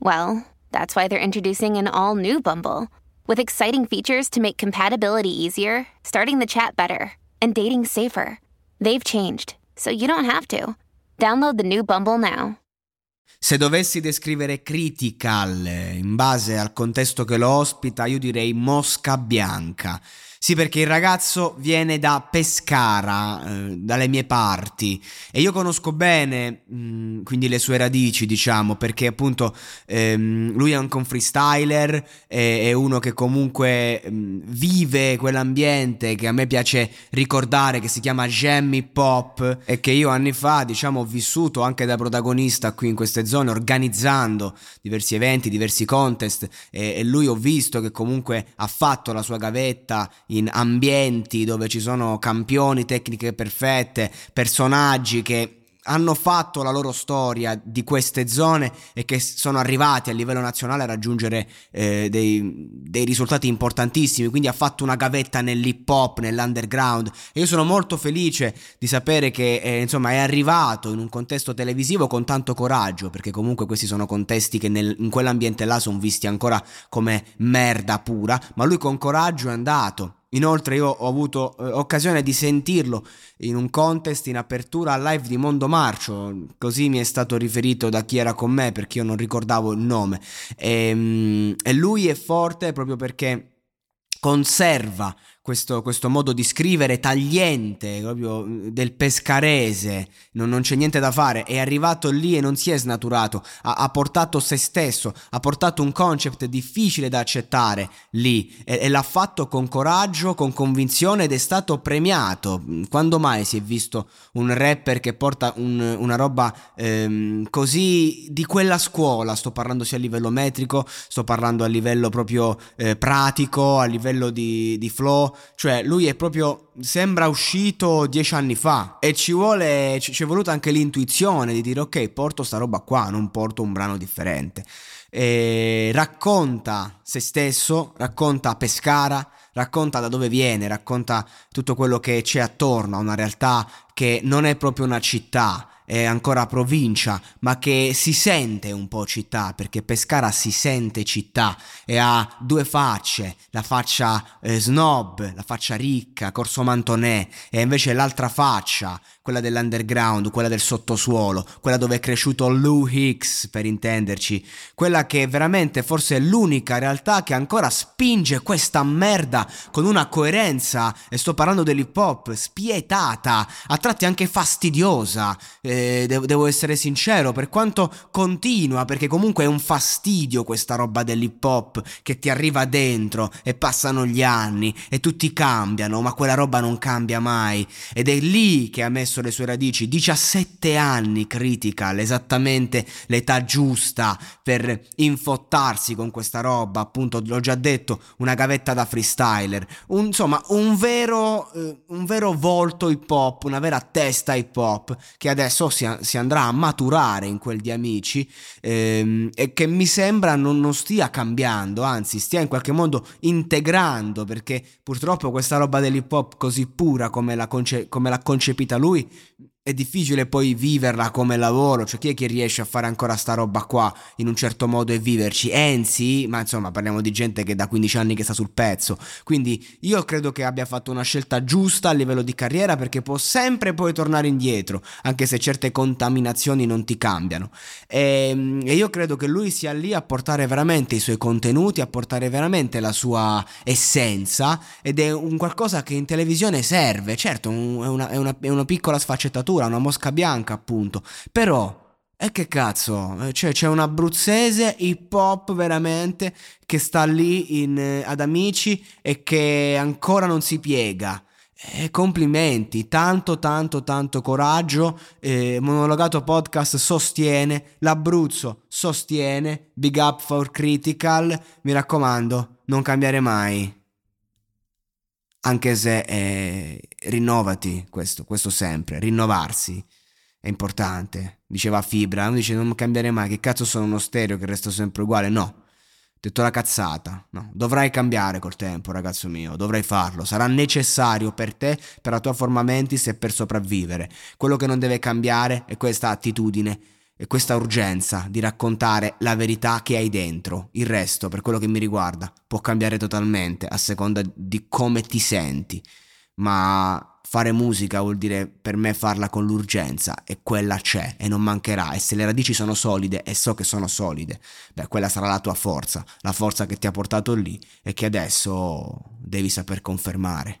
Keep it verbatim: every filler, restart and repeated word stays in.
Well, that's why they're introducing an all-new Bumble, with exciting features to make compatibility easier, starting the chat better, and dating safer. They've changed, so you don't have to. Download the new Bumble now. Se dovessi descrivere Critical in base al contesto che lo ospita, io direi Mosca Bianca. Sì, perché il ragazzo viene da Pescara, eh, dalle mie parti, e io conosco bene mh, quindi le sue radici, diciamo, perché appunto ehm, lui è anche un freestyler, eh, è uno che comunque mh, vive quell'ambiente che a me piace ricordare, che si chiama jam hip hop, e che io anni fa, diciamo, ho vissuto anche da protagonista qui in queste zone, organizzando diversi eventi, diversi contest, eh, e lui ho visto che comunque ha fatto la sua gavetta in ambienti dove ci sono campioni, tecniche perfette, personaggi che hanno fatto la loro storia di queste zone e che sono arrivati a livello nazionale a raggiungere eh, dei, dei risultati importantissimi. Quindi ha fatto una gavetta nell'hip hop, nell'underground, e io sono molto felice di sapere che eh, insomma è arrivato in un contesto televisivo con tanto coraggio, perché comunque questi sono contesti che nel, in quell'ambiente là sono visti ancora come merda pura, ma lui con coraggio è andato. Inoltre io ho avuto eh, occasione di sentirlo in un contest in apertura al live di Mondo Marcio, così mi è stato riferito da chi era con me, perché io non ricordavo il nome, e, e lui è forte proprio perché conserva questo, questo modo di scrivere tagliente proprio del pescarese, non, non c'è niente da fare, è arrivato lì e non si è snaturato, ha, ha portato se stesso, ha portato un concept difficile da accettare lì, e, e l'ha fatto con coraggio, con convinzione, ed è stato premiato. Quando mai si è visto un rapper che porta un, una roba ehm, così di quella scuola? Sto parlando sia a livello metrico, sto parlando a livello proprio eh, pratico, a livello di, di flow. Cioè lui è proprio, sembra uscito dieci anni fa, e ci vuole, ci è voluta anche l'intuizione di dire ok, porto sta roba qua, non porto un brano differente. E racconta se stesso, racconta Pescara, racconta da dove viene, racconta tutto quello che c'è attorno a una realtà che non è proprio una città, è ancora provincia, ma che si sente un po' città, perché Pescara si sente città e ha due facce, la faccia eh, snob, la faccia ricca, Corso Mantonè, e invece l'altra faccia, quella dell'underground, quella del sottosuolo, quella dove è cresciuto Lou Hicks, per intenderci, quella che veramente forse è l'unica realtà che ancora spinge questa merda con una coerenza, e sto parlando dell'hip hop, spietata, a tratti anche fastidiosa, eh, devo essere sincero, per quanto continua, perché comunque è un fastidio questa roba dell'hip hop che ti arriva dentro, e passano gli anni e tutti cambiano, ma quella roba non cambia mai, ed è lì che ha messo le sue radici. diciassette anni Critical, esattamente l'età giusta per infottarsi con questa roba, appunto l'ho già detto, una gavetta da freestyler, un, insomma un vero eh, un vero volto hip hop, una vera testa hip hop che adesso Si, si andrà a maturare in quel di Amici, ehm, e che mi sembra non, non stia cambiando, anzi stia in qualche modo integrando, perché purtroppo questa roba dell'hip hop così pura come la conce- come l'ha concepita lui è difficile poi viverla come lavoro, cioè chi è che riesce a fare ancora sta roba qua in un certo modo e viverci? Enzi, ma insomma parliamo di gente che da quindici anni che sta sul pezzo, quindi io credo che abbia fatto una scelta giusta a livello di carriera, perché può sempre poi tornare indietro, anche se certe contaminazioni non ti cambiano, e, e io credo che lui sia lì a portare veramente i suoi contenuti, a portare veramente la sua essenza, ed è un qualcosa che in televisione serve, certo è una, è una, è una piccola sfaccettatura, una mosca bianca appunto, però e eh, che cazzo, cioè c'è un abruzzese hip hop veramente che sta lì in, eh, ad Amici e che ancora non si piega, eh, complimenti, tanto tanto tanto coraggio, eh, Monologato Podcast sostiene l'Abruzzo, sostiene Big Up for Critical, mi raccomando non cambiare mai, anche se eh, rinnovati, questo, questo sempre, rinnovarsi è importante, diceva Fibra, non dice non cambiare mai, che cazzo sono uno stereo che resto sempre uguale, no, ho detto la cazzata, no, dovrai cambiare col tempo ragazzo mio, dovrai farlo, sarà necessario per te, per la tua forma mentis e per sopravvivere, quello che non deve cambiare è questa attitudine e questa urgenza di raccontare la verità che hai dentro, il resto per quello che mi riguarda può cambiare totalmente a seconda di come ti senti, ma fare musica vuol dire per me farla con l'urgenza, e quella c'è e non mancherà, e se le radici sono solide, e so che sono solide, beh quella sarà la tua forza, la forza che ti ha portato lì e che adesso devi saper confermare.